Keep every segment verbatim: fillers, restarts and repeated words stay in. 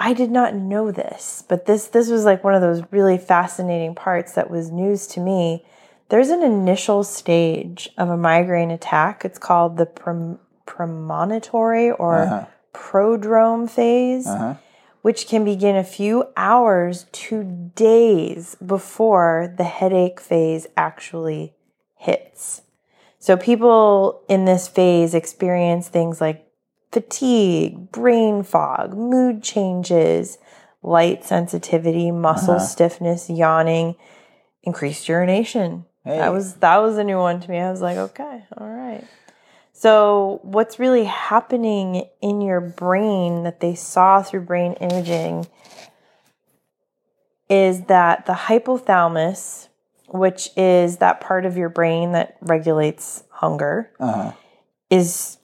I did not know this, but this this was like one of those really fascinating parts that was news to me. There's an initial stage of a migraine attack. It's called the prem- premonitory or uh-huh. prodrome phase, uh-huh. which can begin a few hours to days before the headache phase actually hits. So people in this phase experience things like fatigue, brain fog, mood changes, light sensitivity, muscle uh-huh. stiffness, yawning, increased urination. Hey. That was that was a new one to me. I was like, okay, all right. So what's really happening in your brain that they saw through brain imaging is that the hypothalamus, which is that part of your brain that regulates hunger, uh-huh. is...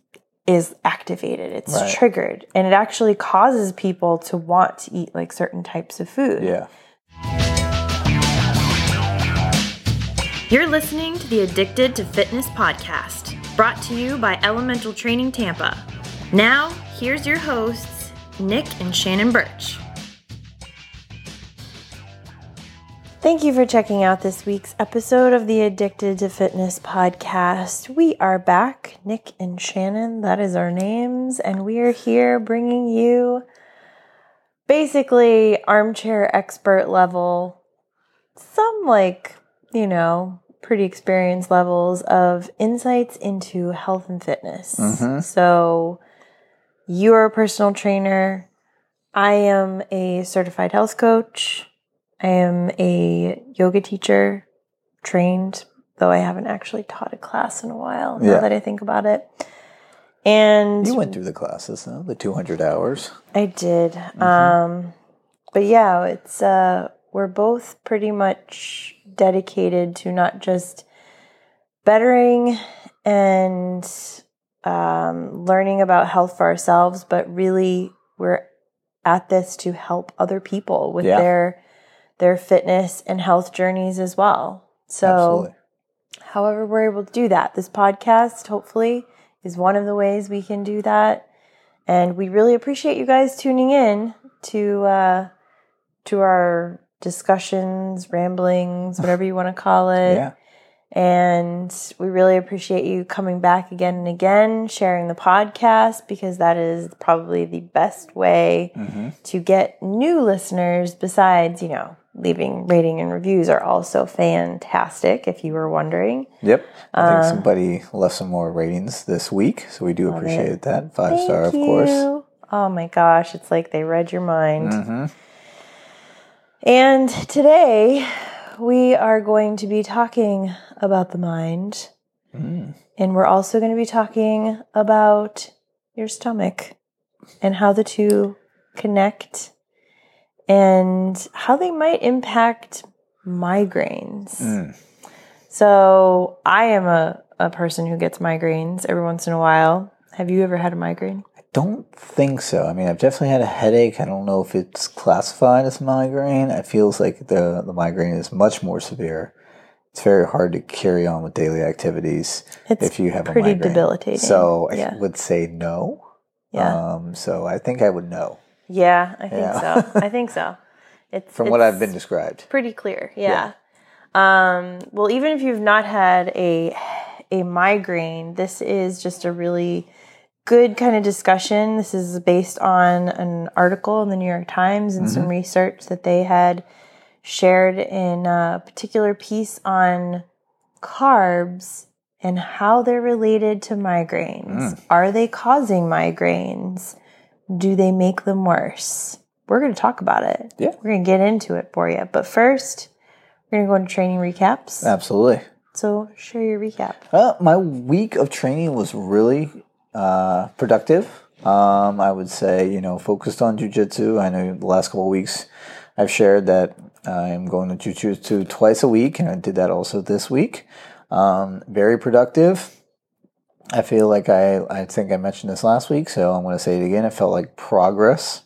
is activated. It's right. triggered. And it actually causes people to want to eat like certain types of food. Yeah. You're listening to the Addicted to Fitness podcast, brought to you by Elemental Training Tampa. Now, here's your hosts, Nick and Shannon Birch. Thank you for checking out this week's episode of the Addicted to Fitness podcast. We are back, Nick and Shannon, that is our names, and we are here bringing you basically armchair expert level, some like, you know, pretty experienced levels of insights into health and fitness. Mm-hmm. So you're a personal trainer. I am a certified health coach. I am a yoga teacher, trained, though I haven't actually taught a class in a while, now yeah. that I think about it. And you went through the classes, huh? The two hundred hours. I did. Mm-hmm. Um, but yeah, it's uh, we're both pretty much dedicated to not just bettering and um, learning about health for ourselves, but really we're at this to help other people with yeah. their... their fitness and health journeys as well. So Absolutely. However we're able to do that, this podcast hopefully is one of the ways we can do that. And we really appreciate you guys tuning in to uh, to our discussions, ramblings, whatever you want to call it. Yeah. And we really appreciate you coming back again and again, sharing the podcast, because that is probably the best way mm-hmm. to get new listeners, besides, you know, leaving rating and reviews are also fantastic, if you were wondering. Yep. I think uh, somebody left some more ratings this week, so we do appreciate it. that. Five Thank star, of you. course. Oh, my gosh. It's like they read your mind. Mm-hmm. And today... we are going to be talking about the mind, mm. and we're also going to be talking about your stomach and how the two connect and how they might impact migraines. Mm. So I am a, a person who gets migraines every once in a while. Have you ever had a migraine? I don't think so. I mean, I've definitely had a headache. I don't know if it's classified as migraine. It feels like the, the migraine is much more severe. It's very hard to carry on with daily activities it's if you have a migraine. It's pretty debilitating. So I yeah. would say no. Yeah. Um, so I think I would know. Yeah, I think yeah. so. I think so. It's From it's what I've been described. Pretty clear, yeah. yeah. Um, well, even if you've not had a... a migraine, this is just a really good kind of discussion. This is based on an article in the New York Times and mm-hmm. some research that they had shared in a particular piece on carbs and how they're related to migraines. Mm. Are they causing migraines? Do they make them worse? We're going to talk about it. Yeah. We're going to get into it for you. But first, we're going to go into training recaps. Absolutely. So, share your recap. Well, my week of training was really uh, productive. Um, I would say, you know, focused on jiu-jitsu. I know the last couple of weeks I've shared that I'm going to jiu-jitsu twice a week, and I did that also this week. Um, very productive. I feel like I, I think I mentioned this last week, so I'm going to say it again. I felt like progress.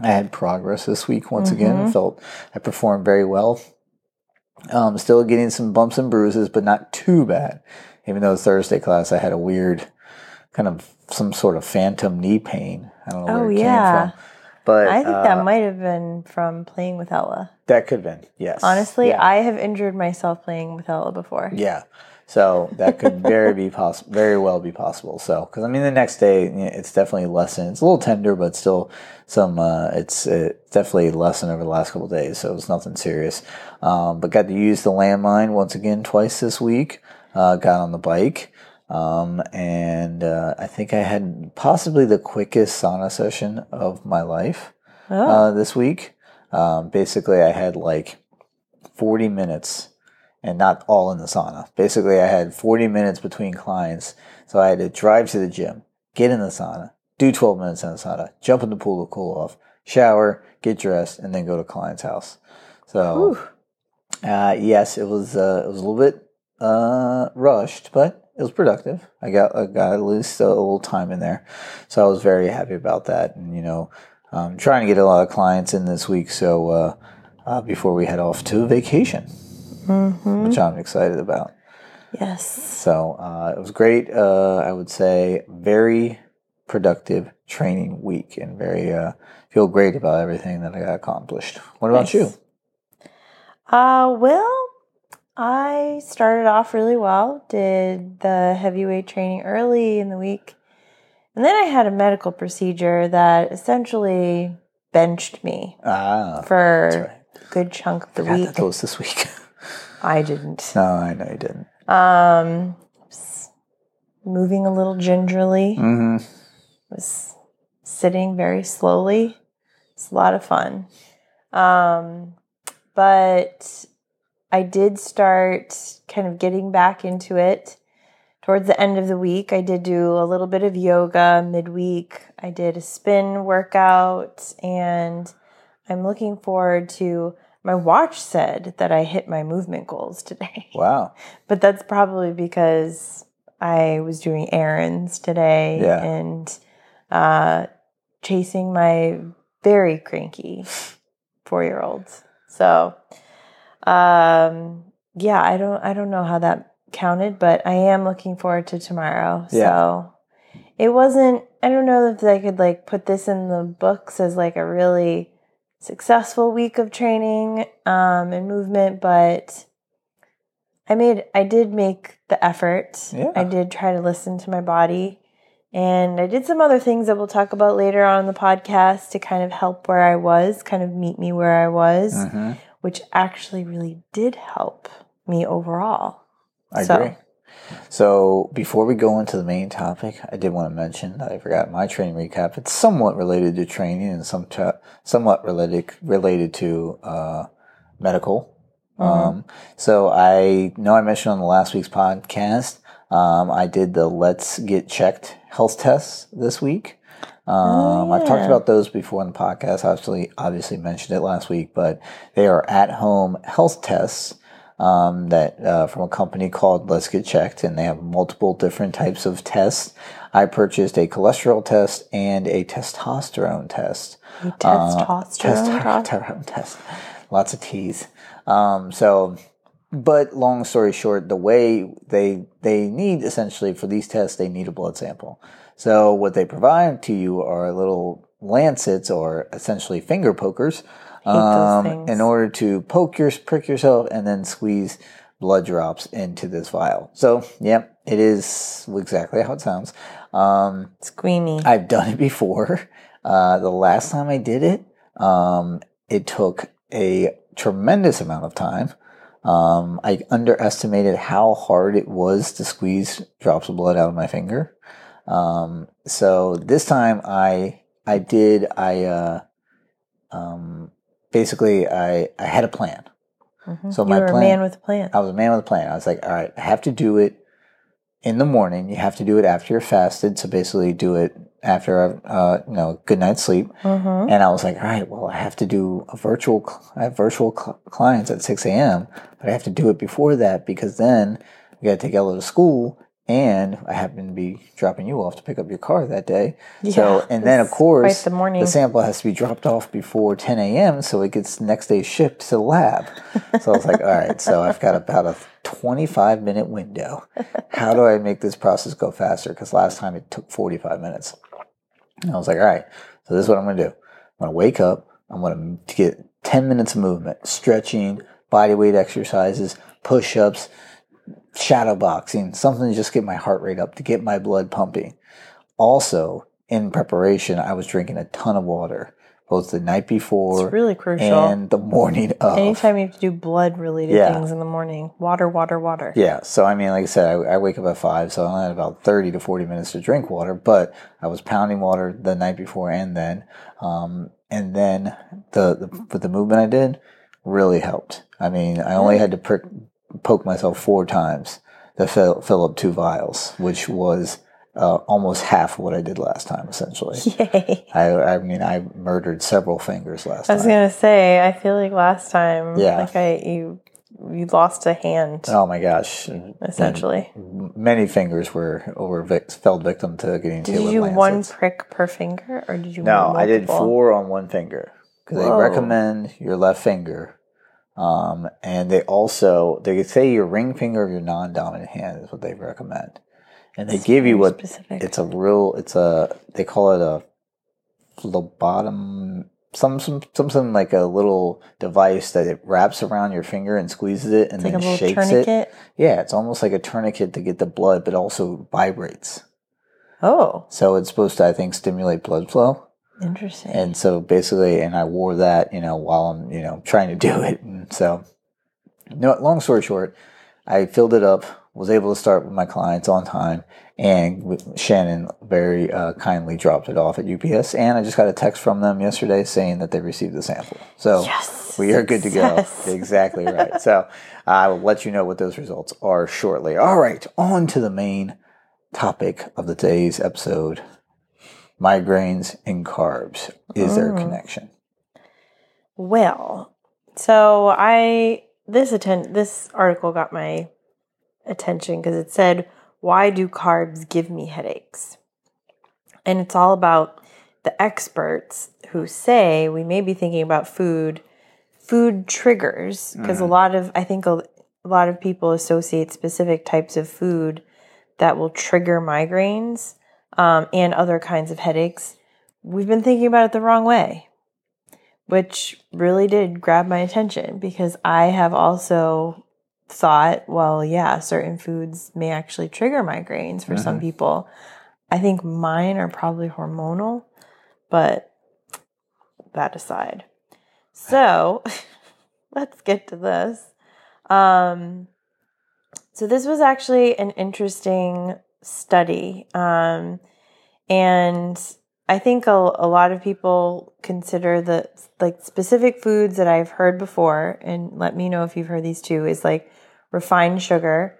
I had progress this week once mm-hmm. again. I felt I performed very well. Um, still getting some bumps and bruises, but not too bad. Even though Thursday class, I had a weird kind of some sort of phantom knee pain. I don't know where oh, it yeah. came from. But I think uh, that might have been from playing with Ella. That could have been, yes. Honestly, yeah. I have injured myself playing with Ella before. Yeah. So that could very be possible, very well be possible. So, because I mean, the next day it's definitely lessened. It's a little tender, but still some. Uh, it's it definitely lessened over the last couple of days. So it was nothing serious. Um, but got to use the landmine once again twice this week. Uh, got on the bike, um, and uh, I think I had possibly the quickest sauna session of my life oh. uh, this week. Um, basically, I had like forty minutes. And not all in the sauna. Basically, I had forty minutes between clients. So I had to drive to the gym, get in the sauna, do twelve minutes in the sauna, jump in the pool to cool off, shower, get dressed, and then go to client's house. So, uh, yes, it was uh, it was a little bit uh, rushed, but it was productive. I got, I got at least a little time in there. So I was very happy about that. And, you know, I'm trying to get a lot of clients in this week. So uh, uh, before we head off to vacation. Mm-hmm. Which I'm excited about. Yes. So uh, it was great. Uh, I would say very productive training week, and very uh, feel great about everything that I got accomplished. What about nice. you? Uh, well, I started off really well. Did the heavyweight training early in the week, and then I had a medical procedure that essentially benched me ah, for right. a good chunk of the I week. That was this week. I didn't. No, I know you didn't. Um, moving a little gingerly. Mm-hmm. Was sitting very slowly. It's a lot of fun. Um, but I did start kind of getting back into it towards the end of the week. I did do a little bit of yoga midweek. I did a spin workout, and I'm looking forward to... My watch said that I hit my movement goals today. Wow. But that's probably because I was doing errands today yeah. and uh, chasing my very cranky four-year-old. So, um, yeah, I don't I don't know how that counted, but I am looking forward to tomorrow. Yeah. So it wasn't – I don't know if I could, like, put this in the books as, like, a really – successful week of training um, and movement, but I made, I did make the effort. Yeah. I did try to listen to my body, and I did some other things that we'll talk about later on in the podcast to kind of help where I was, kind of meet me where I was, mm-hmm. which actually really did help me overall. I so. agree. So before we go into the main topic, I did want to mention that I forgot my training recap. It's somewhat related to training and some t- somewhat related related to uh, medical. Mm-hmm. Um, so I know I mentioned on the last week's podcast, um, I did the Let's Get Checked health tests this week. Um, oh, yeah. I've talked about those before in the podcast. I obviously, obviously mentioned it last week, but they are at-home health tests. Um, that uh, from a company called Let's Get Checked, and they have multiple different types of tests. I purchased a cholesterol test and a testosterone test. A testosterone uh, testosterone test. Lots of T's. Um, so, but long story short, the way they they need essentially for these tests, they need a blood sample. So what they provide to you are little lancets, or essentially finger pokers. Um, in order to poke your, prick yourself and then squeeze blood drops into this vial. So, yep, yeah, it is exactly how it sounds. Um, Squeamy. I've done it before. Uh, the last time I did it, um, it took a tremendous amount of time. Um, I underestimated how hard it was to squeeze drops of blood out of my finger. Um, so this time I, I did, I, uh, um, Basically, I, I had a plan. Mm-hmm. So my you were plan, a man with a plan. I was a man with a plan. I was like, all right, I have to do it in the morning. You have to do it after you're fasted. So basically, do it after uh, you know, good night's sleep. Mm-hmm. And I was like, all right, well, I have to do a virtual. I have virtual cl- clients at six a.m., but I have to do it before that because then I got to take Ella to school, and I happen to be dropping you off to pick up your car that day. Yeah, so, and then, of course, the, the sample has to be dropped off before ten a.m. so it gets next day shipped to the lab. So I was like, all right, so I've got about a twenty-five minute window. How do I make this process go faster? Because last time it took forty-five minutes. And I was like, all right, so this is what I'm going to do. I'm going to wake up. I'm going to get ten minutes of movement, stretching, body weight exercises, push-ups, shadow boxing, something to just get my heart rate up, to get my blood pumping. Also, in preparation, I was drinking a ton of water, both the night before it's really crucial. And the morning of. Anytime you have to do blood-related yeah. things in the morning, water, water, water. Yeah, so I mean, like I said, I, I wake up at five, so I only had about thirty to forty minutes to drink water, but I was pounding water the night before and then. Um, and then the, the with the movement I did really helped. I mean, I only had to prick, poke myself four times to fill, fill up two vials, which was uh, almost half of what I did last time, essentially. Yay. I, I mean, I murdered several fingers last time. I was going to say, I feel like last time, yeah. like I you you lost a hand. Oh, my gosh. Essentially. And many fingers were over vic- fell victim to getting hit with my hands. Did you do one prick per finger, or did you No, I did four on one finger, because they recommend your left finger. Um, and they also, they say your ring finger of your non-dominant hand is what they recommend. And they it's give you what, specific. It's a real, it's a, they call it a phlebotom, some, some, something like a little device that it wraps around your finger and squeezes it and it's then like shakes tourniquet. It. Yeah, it's almost like a tourniquet to get the blood, but also vibrates. Oh. So it's supposed to, I think, stimulate blood flow. Interesting. And so basically, and I wore that, you know, while I'm, you know, trying to do it. And so, no, long story short, I filled it up, was able to start with my clients on time, and Shannon very uh, kindly dropped it off at U P S. And I just got a text from them yesterday saying that they received the sample. So yes, we are good success. To go. Exactly right. So I will let you know what those results are shortly. All right, on to the main topic of the day's episode. Migraines and carbs. Is mm. there a connection? Well, so I this atten- this article got my attention because it said, "Why do carbs give me headaches?" And it's all about the experts who say we may be thinking about food, food triggers, because mm. a lot of I think a, a lot of people associate specific types of food that will trigger migraines. Um, and other kinds of headaches. We've been thinking about it the wrong way, which really did grab my attention because I have also thought, well, yeah, certain foods may actually trigger migraines for mm-hmm. some people. I think mine are probably hormonal, but that aside. So let's get to this. Um, so this was actually an interesting study. Um, and I think a, a lot of people consider the like specific foods that I've heard before, and let me know if you've heard these too, is like refined sugar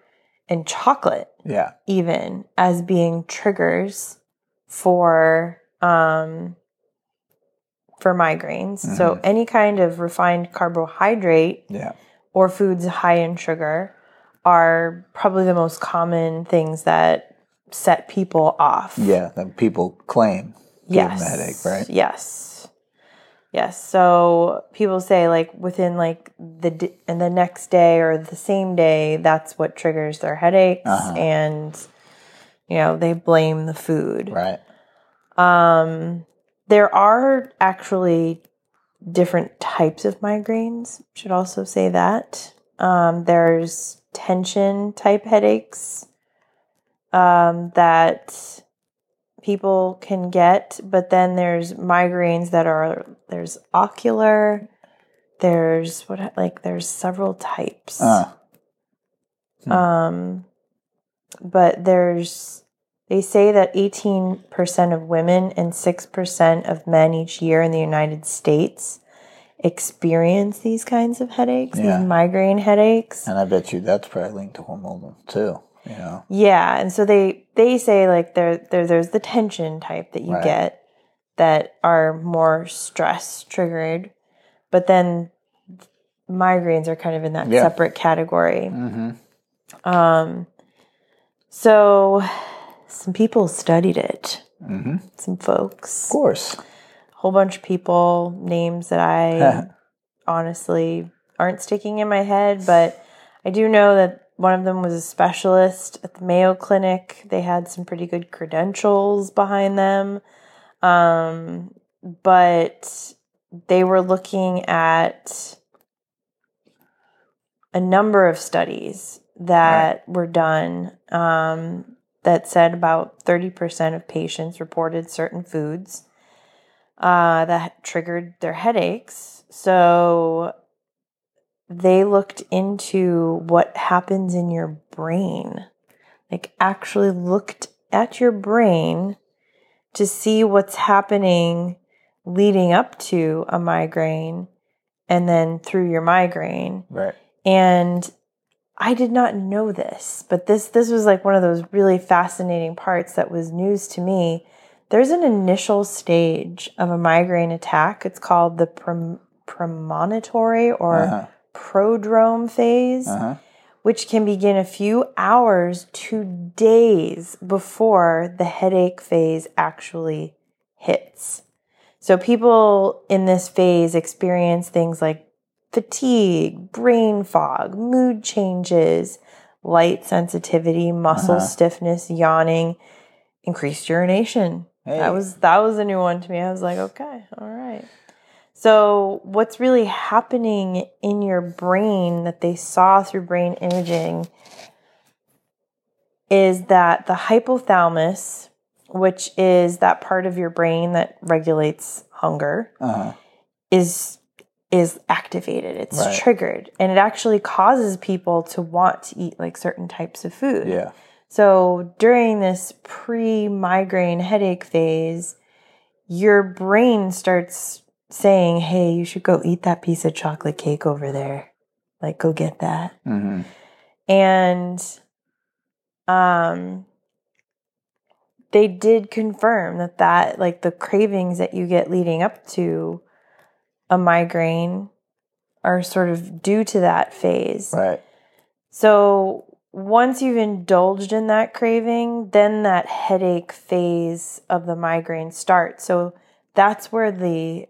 and chocolate. Yeah. Even as being triggers for, um, for migraines. Mm-hmm. So any kind of refined carbohydrate yeah. or foods high in sugar are probably the most common things that set people off. Yeah, that people claim give yes. them a headache, right? Yes. Yes. So people say like within like the d- and the next day or the same day, that's what triggers their headaches, uh-huh. and you know they blame the food. Right. Um, there are actually different types of migraines. Should also say that um, there's. Tension type headaches um, that people can get, but then there's migraines that are there's ocular, there's what like there's several types. Uh. Hmm. Um, but there's they say that eighteen percent of women and six percent of men each year in the United States experience these kinds of headaches, yeah. these migraine headaches. And I bet you that's probably linked to hormonal too, you know? Yeah, and so they, they say like there, there there's the tension type that you right. get that are more stress-triggered, but then migraines are kind of in that yeah. separate category. Mm-hmm. Um, so some people studied it, mm-hmm. some folks. Of course. Whole bunch of people, names that I honestly aren't sticking in my head, but I do know that one of them was a specialist at the Mayo Clinic. They had some pretty good credentials behind them. Um, but they were looking at a number of studies that right. were done um, that said about thirty percent of patients reported certain foods uh, that triggered their headaches. So they looked into what happens in your brain, like actually looked at your brain to see what's happening leading up to a migraine and then through your migraine. Right. And I did not know this, but this this was like one of those really fascinating parts that was news to me. There's an initial stage of a migraine attack. It's called the prem- premonitory or uh-huh. prodrome phase, uh-huh. which can begin a few hours to days before the headache phase actually hits. So people in this phase experience things like fatigue, brain fog, mood changes, light sensitivity, muscle uh-huh. stiffness, yawning, increased urination. Hey. That was that was a new one to me. I was like, okay, all right. So what's really happening in your brain that they saw through brain imaging is that the hypothalamus, which is that part of your brain that regulates hunger, uh-huh. is... is activated. It's right. triggered. And it actually causes people to want to eat like certain types of food. Yeah. So during this pre-migraine headache phase, your brain starts saying, hey, you should go eat that piece of chocolate cake over there. Like, go get that. Mm-hmm. And um, they did confirm that that, like the cravings that you get leading up to a migraine are sort of due to that phase. Right. So once you've indulged in that craving, then that headache phase of the migraine starts. So that's where the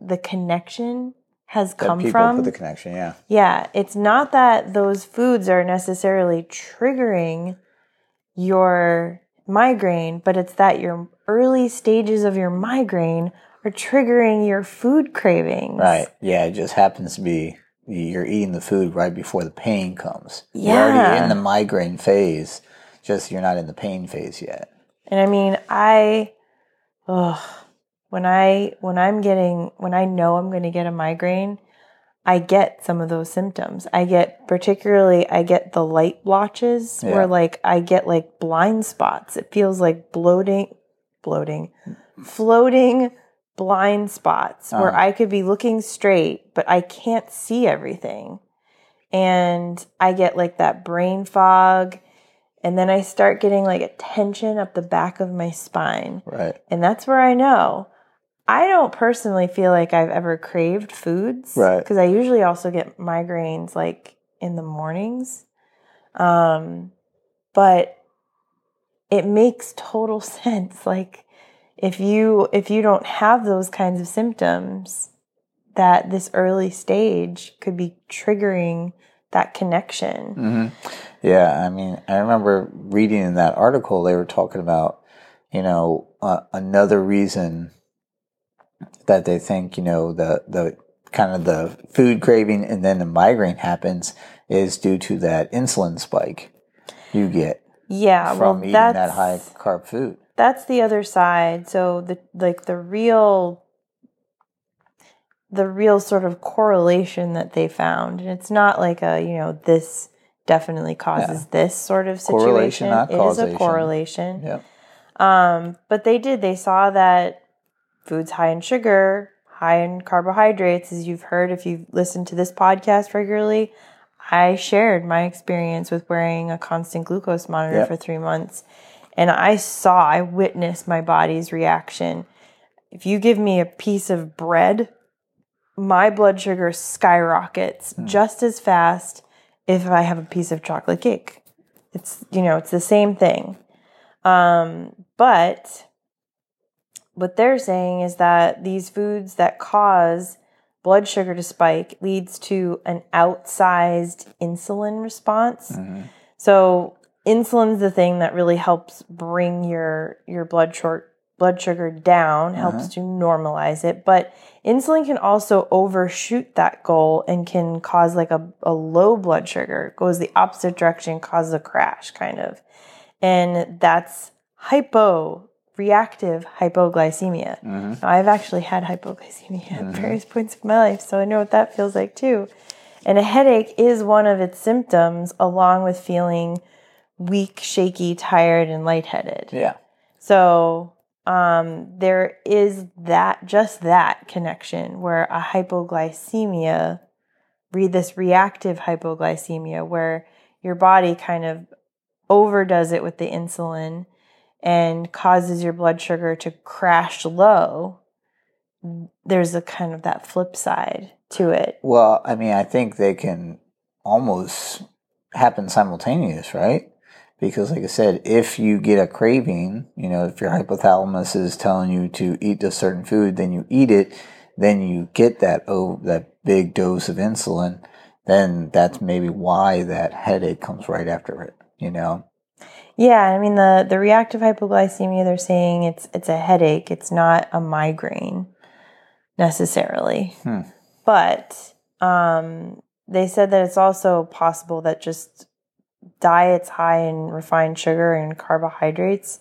the connection has that come people from. Put the connection, yeah. Yeah. It's not that those foods are necessarily triggering your migraine, but it's that your early stages of your migraine or triggering your food cravings. Right. Yeah, it just happens to be you're eating the food right before the pain comes. Yeah. You're already in the migraine phase, just you're not in the pain phase yet. And I mean, I ugh, when I when I'm getting when I know I'm going to get a migraine, I get some of those symptoms. I get particularly I get the light blotches yeah. where like I get like blind spots. It feels like bloating, bloating, floating blind spots uh-huh. where I could be looking straight, but I can't see everything. And I get like that brain fog. And then I start getting like a tension up the back of my spine. Right. And that's where I know. I don't personally feel like I've ever craved foods. Right. Because I usually also get migraines like in the mornings. Um, but it makes total sense. Like, If you if you don't have those kinds of symptoms, that this early stage could be triggering that connection. Mm-hmm. Yeah, I mean, I remember reading in that article they were talking about, you know, uh, another reason that they think, you know, the the kind of the food craving and then the migraine happens is due to that insulin spike you get. Yeah, from well, eating that high carb food. That's the other side. So the like the real the real sort of correlation that they found. And it's not like a, you know, this definitely causes yeah. this sort of situation. Correlation, not it causation. Is a correlation. Yep. Um, but they did. They saw that foods high in sugar, high in carbohydrates, as you've heard if you've listened to this podcast regularly, I shared my experience with wearing a constant glucose monitor yep. for three months. And I saw, I witnessed my body's reaction. If you give me a piece of bread, my blood sugar skyrockets mm. just as fast if I have a piece of chocolate cake. It's, you know, it's the same thing. Um, but what they're saying is that these foods that cause blood sugar to spike leads to an outsized insulin response. Mm-hmm. So insulin's the thing that really helps bring your your blood short blood sugar down, helps uh-huh. to normalize it. But insulin can also overshoot that goal and can cause like a, a low blood sugar. It goes the opposite direction, causes a crash kind of. And that's hypo, reactive hypoglycemia. Mm-hmm. Now, I've actually had hypoglycemia mm-hmm. at various points of my life, so I know what that feels like too. And a headache is one of its symptoms, along with feeling weak, shaky, tired, and lightheaded. Yeah. So um, there is that, just that connection where a hypoglycemia, read this reactive hypoglycemia, where your body kind of overdoes it with the insulin and causes your blood sugar to crash low. There's a kind of that flip side to it. Well, I mean, I think they can almost happen simultaneous, right? Because like I said, if you get a craving, you know, if your hypothalamus is telling you to eat a certain food, then you eat it, then you get that oh, that big dose of insulin, then that's maybe why that headache comes right after it, you know? Yeah, I mean, the, the reactive hypoglycemia, they're saying it's it's a headache. It's not a migraine necessarily. Hmm. But um, they said that it's also possible that just diets high in refined sugar and carbohydrates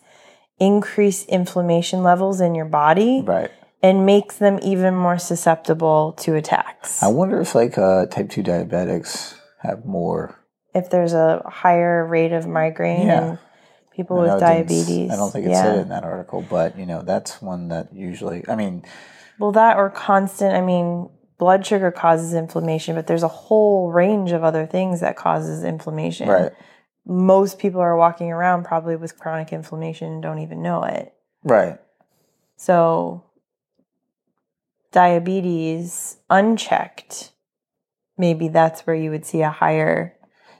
increase inflammation levels in your body, right, and makes them even more susceptible to attacks. I wonder if like uh, type two diabetics have more... If there's a higher rate of migraine yeah. in people with diabetes. I don't think it yeah. said it in that article, but, you know, that's one that usually, I mean... Well, that or constant, I mean, blood sugar causes inflammation, but there's a whole range of other things that causes inflammation. Right. Most people are walking around probably with chronic inflammation and don't even know it. Right. So diabetes unchecked, maybe that's where you would see a higher...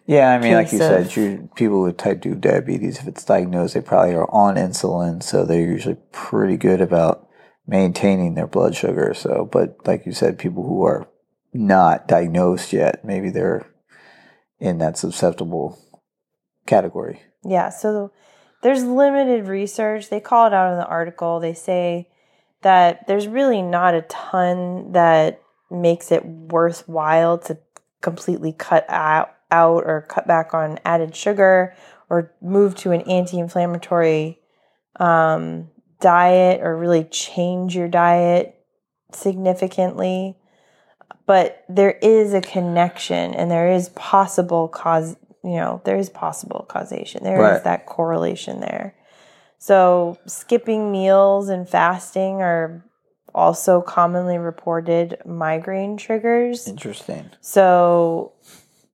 Yeah, I mean, like you said, you, people with type two diabetes, if it's diagnosed, they probably are on insulin, so they're usually pretty good about maintaining their blood sugar. So, but like you said, people who are not diagnosed yet, maybe they're in that susceptible category. Yeah, so there's limited research. They call it out in the article. They say that there's really not a ton that makes it worthwhile to completely cut out out or cut back on added sugar or move to an anti-inflammatory um, diet or really change your diet significantly. But there is a connection and there is possible cause, you know, there is possible causation. There right. is that correlation there. So skipping meals and fasting are also commonly reported migraine triggers. Interesting. So...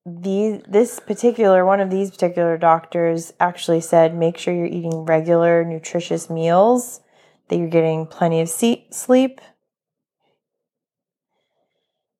These, this particular, one of these particular doctors actually said, make sure you're eating regular, nutritious meals, that you're getting plenty of se- sleep,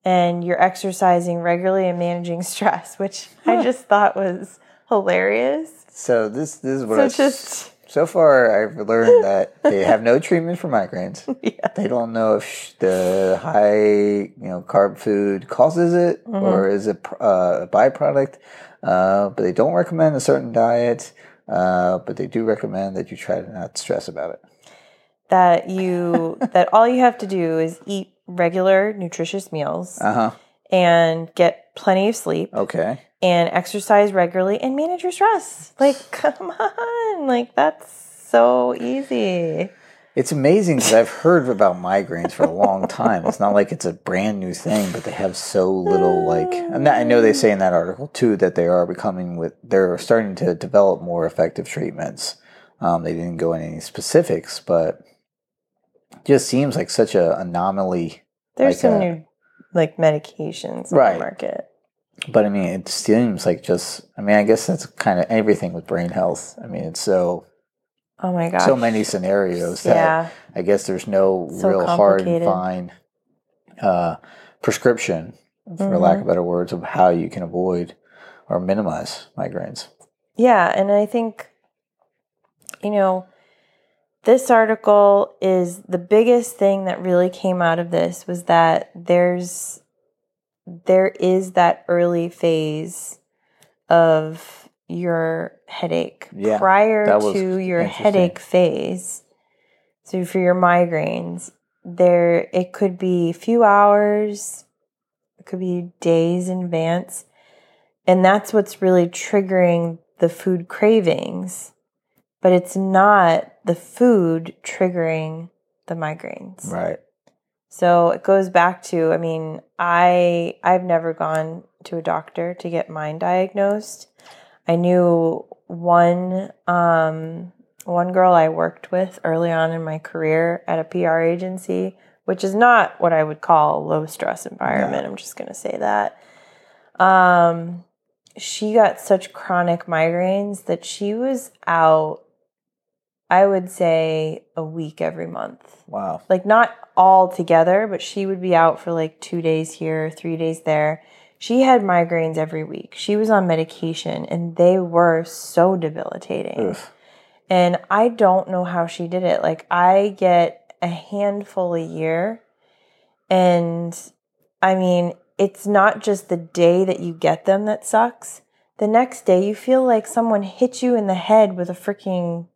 and you're exercising regularly and managing stress, which I just thought was hilarious. So this, this is what so I just so far I've learned that they have no treatment for migraines. Yeah. They don't know if the high, you know, carb food causes it mm-hmm. or is it uh, a byproduct. Uh, but they don't recommend a certain diet. Uh, but they do recommend that you try to not stress about it. That you that all you have to do is eat regular, nutritious meals uh-huh. and get plenty of sleep. Okay. And exercise regularly and manage your stress. Like, come on. Like, that's so easy. It's amazing because I've heard about migraines for a long time. It's not like it's a brand new thing, but they have so little, like... And I know they say in that article, too, that they are becoming with... They're starting to develop more effective treatments. Um, they didn't go into any specifics, but it just seems like such an anomaly. There's like some a, new, like, medications right. on the market. But, I mean, it seems like just... I mean, I guess that's kind of everything with brain health. I mean, it's so... Oh, my gosh. So many scenarios that yeah. I guess there's no so real hard and fine uh, prescription, mm-hmm. for lack of better words, of how you can avoid or minimize migraines. Yeah, and I think, you know, this article is... The biggest thing that really came out of this was that there's... there is that early phase of your headache yeah, prior to your headache phase. So for your migraines, there it could be a few hours, it could be days in advance, and that's what's really triggering the food cravings, but it's not the food triggering the migraines. Right. So it goes back to, I mean, I I've never gone to a doctor to get mine diagnosed. I knew one um, one girl I worked with early on in my career at a P R agency, which is not what I would call a low stress environment. Yeah. I'm just gonna say that. Um, she got such chronic migraines that she was out, I would say, a week every month. Wow. Like, not all together, but she would be out for like two days here, three days there. She had migraines every week. She was on medication, and they were so debilitating. Oof. And I don't know how she did it. Like, I get a handful a year, and I mean, it's not just the day that you get them that sucks. The next day, you feel like someone hit you in the head with a freaking...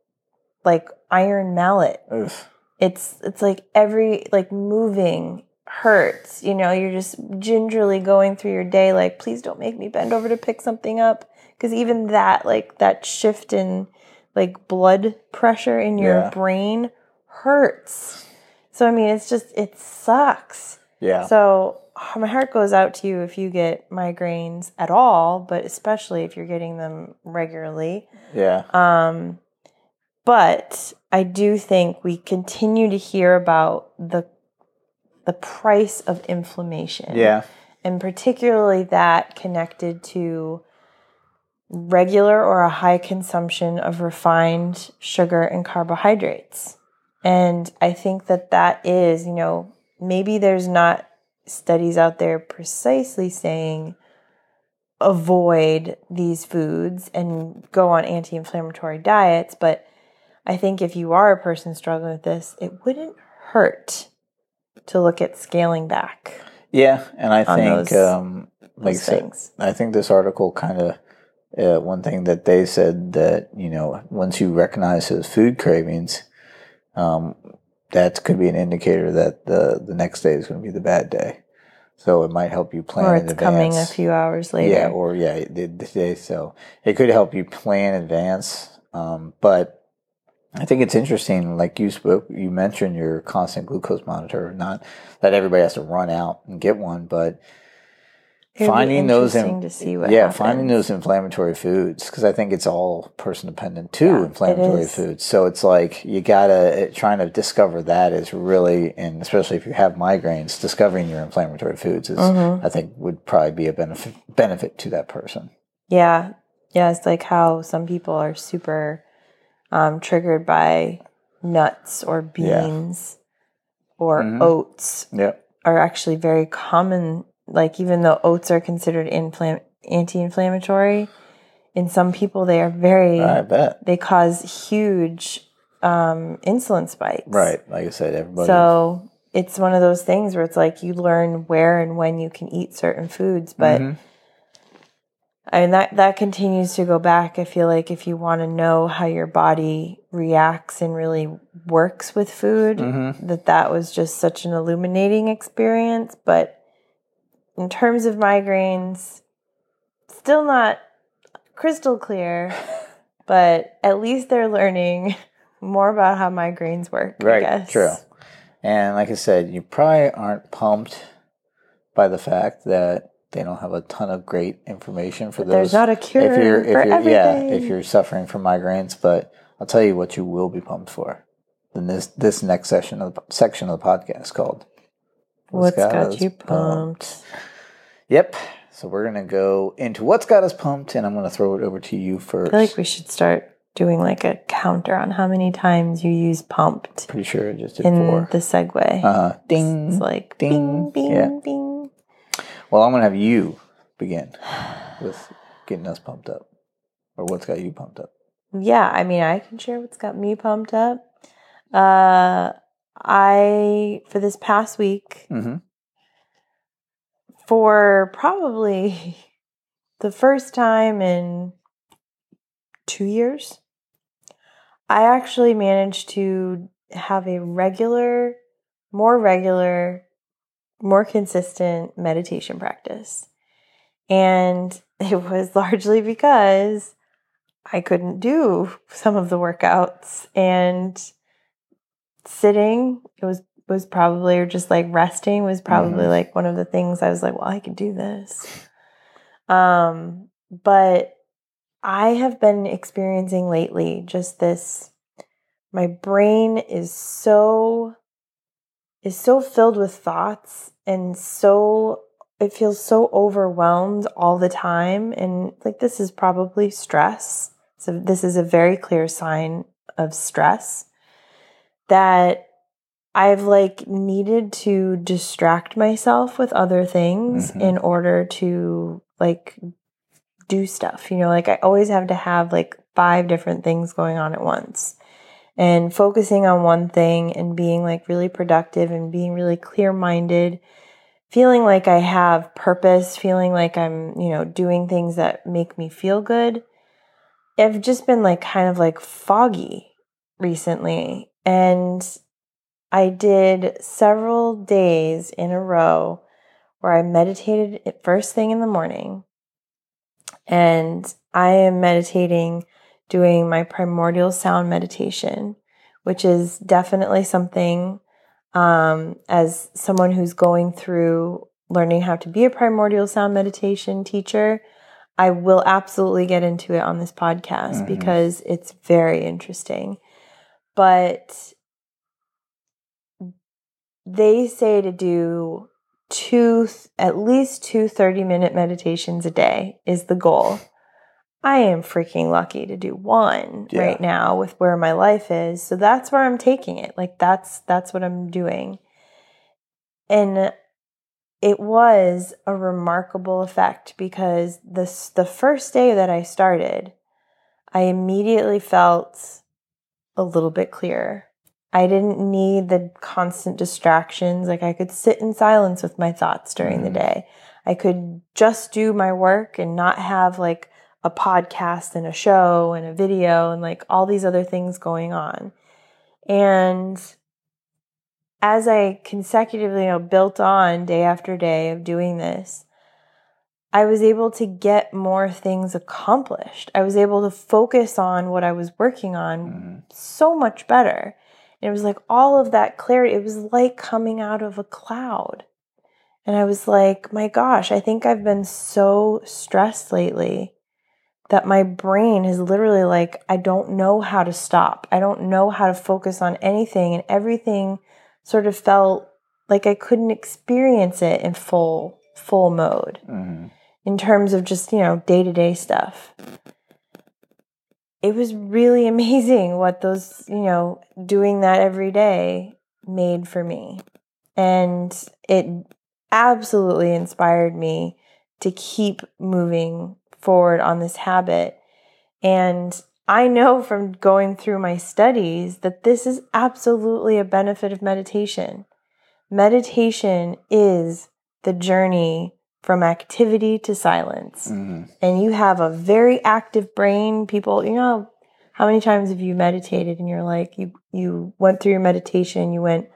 like iron mallet. Oof. It's it's like every, like, moving hurts. You know, you're just gingerly going through your day like, please don't make me bend over to pick something up. Because even that, like, that shift in, like, blood pressure in your yeah. brain hurts. So, I mean, it's just, it sucks. Yeah. So oh, my heart goes out to you if you get migraines at all, but especially if you're getting them regularly. Yeah. Um. But I do think we continue to hear about the the price of inflammation. Yeah. And particularly that connected to regular or a high consumption of refined sugar and carbohydrates. And I think that that is, you know, maybe there's not studies out there precisely saying avoid these foods and go on anti-inflammatory diets, but I think if you are a person struggling with this, it wouldn't hurt to look at scaling back. Yeah, and I think, those, um, like I said, I think this article kind of, uh, one thing that they said that, you know, once you recognize those food cravings, um, that could be an indicator that the, the next day is going to be the bad day. So it might help you plan in advance. Or it's coming a few hours later. Yeah, or yeah, it did today. So it could help you plan in advance, um, but... I think it's interesting, like you spoke, you mentioned your constant glucose monitor. Not that everybody has to run out and get one, but It'd finding those, in, to see what yeah, happens. finding those inflammatory foods, because I think it's all person dependent too. Yeah, inflammatory foods, so it's like you gotta it, trying to discover that is really, and especially if you have migraines, discovering your inflammatory foods is, mm-hmm. I think, would probably be a benefit benefit to that person. Yeah, yeah, it's like how some people are super. Um, triggered by nuts or beans yeah. or mm-hmm. oats yep. are actually very common. Like, even though oats are considered infl- anti-inflammatory, in some people they are very, I bet. They cause huge um, insulin spikes. Right. Like I said, everybody. So it's one of those things where it's like you learn where and when you can eat certain foods, but mm-hmm. I mean, that, that continues to go back. I feel like if you want to know how your body reacts and really works with food, mm-hmm. that that was just such an illuminating experience. But in terms of migraines, still not crystal clear, but at least they're learning more about how migraines work, right, I guess. True. And like I said, you probably aren't pumped by the fact that they don't have a ton of great information for but those. There's not a cure if you're, if for you're, everything. Yeah, if you're suffering from migraines, but I'll tell you what you will be pumped for. Then this this next session of the, section of the podcast called "What's, what's Got, got Us You pumped? pumped." Yep. So we're gonna go into what's got us pumped, and I'm gonna throw it over to you first. I feel like we should start doing like a counter on how many times you use "pumped." Pretty sure I just did in four. The segue. Uh, ding. It's like ding, bing, bing, yeah. bing. Well, I'm going to have you begin with getting us pumped up, or what's got you pumped up. Yeah, I mean, I can share what's got me pumped up. Uh, I, for this past week, mm-hmm. for probably the first time in two years, I actually managed to have a regular, more regular, more consistent meditation practice. And it was largely because I couldn't do some of the workouts, and sitting, it was was probably, or just like resting was probably mm-hmm. like one of the things I was like, well, I can do this. Um, but I have been experiencing lately just this, my brain is so, is so filled with thoughts, and so it feels so overwhelmed all the time. And like, this is probably stress. So this is a very clear sign of stress that I've like needed to distract myself with other things mm-hmm. in order to like do stuff. You know, like I always have to have like five different things going on at once, and focusing on one thing and being like really productive and being really clear-minded, feeling like I have purpose, feeling like I'm, you know, doing things that make me feel good. I've just been like kind of like foggy recently, and I did several days in a row where I meditated at first thing in the morning, and I am meditating doing my primordial sound meditation, which is definitely something um, as someone who's going through learning how to be a primordial sound meditation teacher, I will absolutely get into it on this podcast mm-hmm. because it's very interesting. But they say to do two, at least two thirty-minute meditations a day is the goal. I am freaking lucky to do one yeah. right now with where my life is. So that's where I'm taking it. Like that's that's what I'm doing. And it was a remarkable effect because this, the first day that I started, I immediately felt a little bit clearer. I didn't need the constant distractions. Like I could sit in silence with my thoughts during mm-hmm. the day. I could just do my work and not have like a podcast and a show and a video and like all these other things going on. And as I consecutively, you know, built on day after day of doing this, I was able to get more things accomplished. I was able to focus on what I was working on mm-hmm. so much better. It was like all of that clarity. It was like coming out of a cloud. And I was like, my gosh, I think I've been so stressed lately that my brain is literally like, I don't know how to stop. I don't know how to focus on anything. And everything sort of felt like I couldn't experience it in full, full mode mm-hmm. in terms of just, you know, day-to-day stuff. It was really amazing what those, you know, doing that every day made for me. And it absolutely inspired me to keep moving forward on this habit. And I know from going through my studies that this is absolutely a benefit of meditation. Meditation is the journey from activity to silence. Mm-hmm. And you have a very active brain. People, you know, how many times have you meditated and you're like, you, you went through your meditation and you went,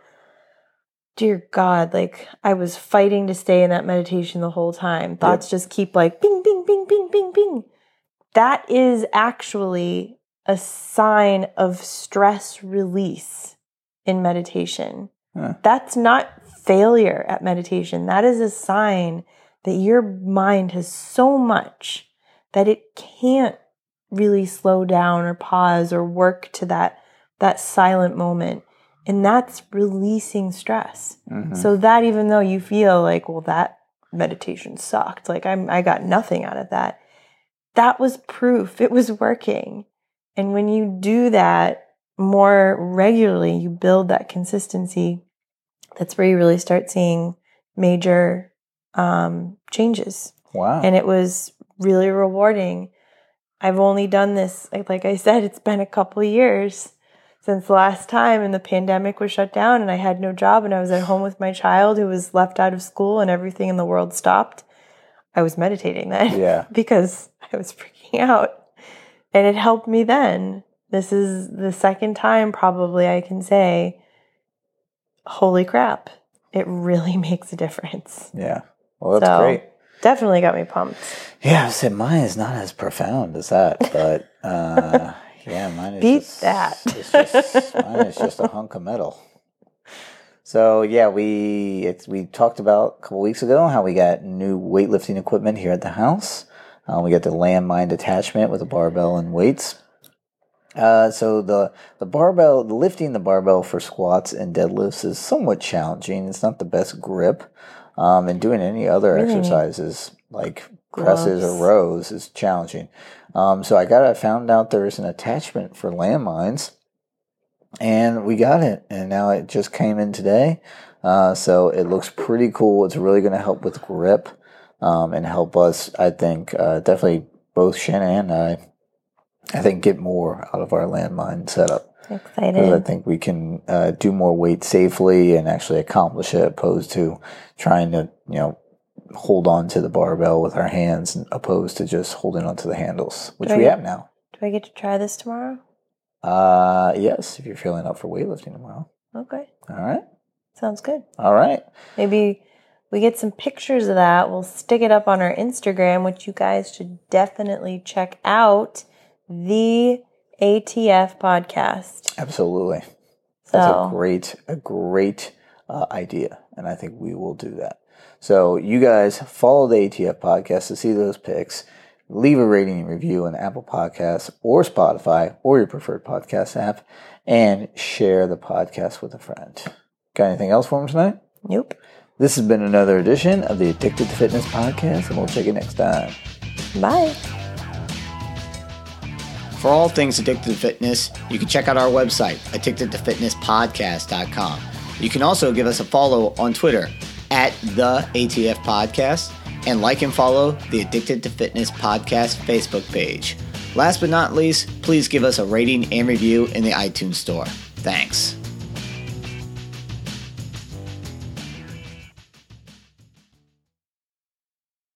dear God, like I was fighting to stay in that meditation the whole time. Thoughts yep. just keep like, bing, bing, bing, bing, bing, bing. That is actually a sign of stress release in meditation. Huh. That's not failure at meditation. That is a sign that your mind has so much that it can't really slow down or pause or work to that that silent moment. And that's releasing stress. Mm-hmm. So that even though you feel like, well, that meditation sucked, like I'm, I got nothing out of that, that was proof it was working. And when you do that more regularly, you build that consistency. That's where you really start seeing major Um, changes. Wow. And it was really rewarding. I've only done this, like, like I said, it's been a couple years since the last time, and the pandemic was shut down and I had no job and I was at home with my child who was left out of school and everything in the world stopped. I was meditating then yeah. because I was freaking out, and it helped me then. This is the second time probably I can say, holy crap, it really makes a difference. Yeah. Well, that's so great. Definitely got me pumped. Yeah, I said mine is not as profound as that, but uh, yeah, mine is Beat just, that. It's just, mine is just a hunk of metal. So yeah, we it's, we talked about a couple weeks ago how we got new weightlifting equipment here at the house. Uh, we got the landmine detachment with a barbell and weights. Uh, so the, the barbell, lifting the barbell for squats and deadlifts is somewhat challenging. It's not the best grip. Um, and doing any other really? exercises like Gloves. presses or rows is challenging. Um, so I got, I found out there's an attachment for landmines, and we got it. And now it just came in today. Uh, so it looks pretty cool. It's really going to help with grip, um, and help us, I think, uh, definitely both Shannon and I, I think, get more out of our landmine setup. Excited. Because I think we can uh, do more weight safely and actually accomplish it, opposed to trying to, you know, hold on to the barbell with our hands, opposed to just holding onto the handles, which we have now. Do I get to try this tomorrow? Uh, yes, if you're feeling up for weightlifting tomorrow. Okay. All right. Sounds good. All right. Maybe we get some pictures of that. We'll stick it up on our Instagram, which you guys should definitely check out. The A T F podcast. Absolutely. So. That's a great, a great uh, idea. And I think we will do that. So you guys follow the A T F podcast to see those picks. Leave a rating and review on Apple Podcasts or Spotify or your preferred podcast app, and share the podcast with a friend. Got anything else for them tonight? Nope. This has been another edition of the Addicted to Fitness podcast, and we'll check you next time. Bye. For all things Addicted to Fitness, you can check out our website, addicted to fitness podcast dot com. You can also give us a follow on Twitter at the A T F Podcast, and like and follow the Addicted to Fitness Podcast Facebook page. Last but not least, please give us a rating and review in the iTunes Store. Thanks.